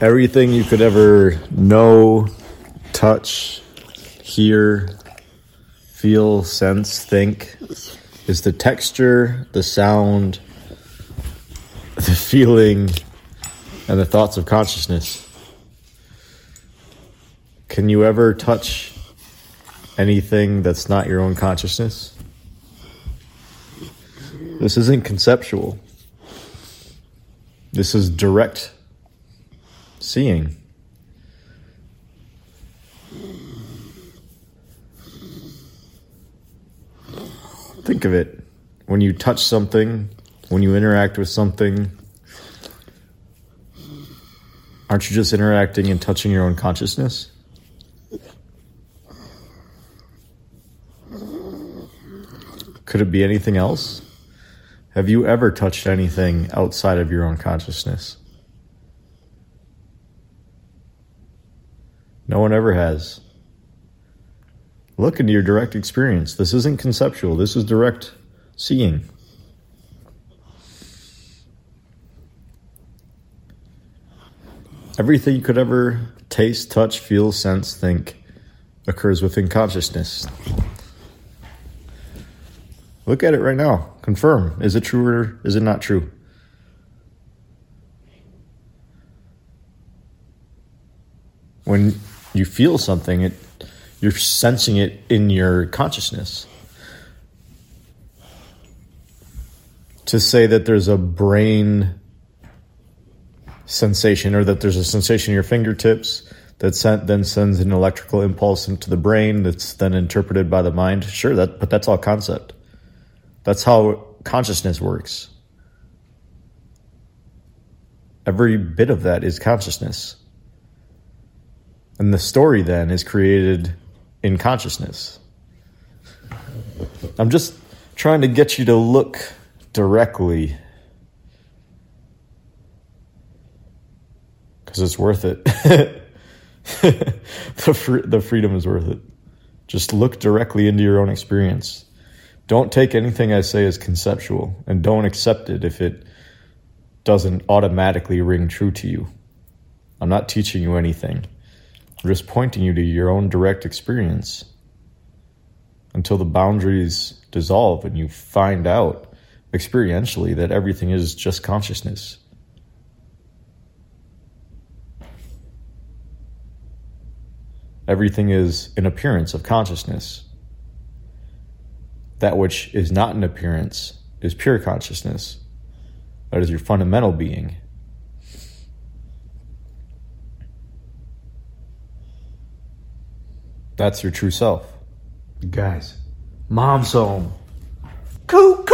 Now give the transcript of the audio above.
everything you could ever know, touch, hear, feel, sense, think is the texture, the sound, the feeling, and the thoughts of consciousness. Can you ever touch anything that's not your own consciousness? This isn't conceptual. This is direct seeing. Think of it. When you touch something, when you interact with something, aren't you just interacting and touching your own consciousness? Could it be anything else? Have you ever touched anything outside of your own consciousness? No one ever has. Look into your direct experience. This isn't conceptual. This is direct seeing. Everything you could ever taste, touch, feel, sense, think occurs within consciousness. Look at it right now. Confirm. Is it true or is it not true? When you feel something, you're sensing it in your consciousness. To say that there's a brain sensation, or that there's a sensation in your fingertips that then sends an electrical impulse into the brain that's then interpreted by the mind. Sure, but that's all concept. That's how consciousness works. Every bit of that is consciousness. And the story then is created in consciousness. I'm just trying to get you to look directly, because it's worth it. The freedom is worth it. Just look directly into your own experience. Don't take anything I say as conceptual, and don't accept it if it doesn't automatically ring true to you. I'm not teaching you anything. I'm just pointing you to your own direct experience until the boundaries dissolve and you find out experientially that everything is just consciousness. Everything is an appearance of consciousness. That which is not an appearance is pure consciousness. That is your fundamental being. That's your true self. Guys, mom's home. Coop!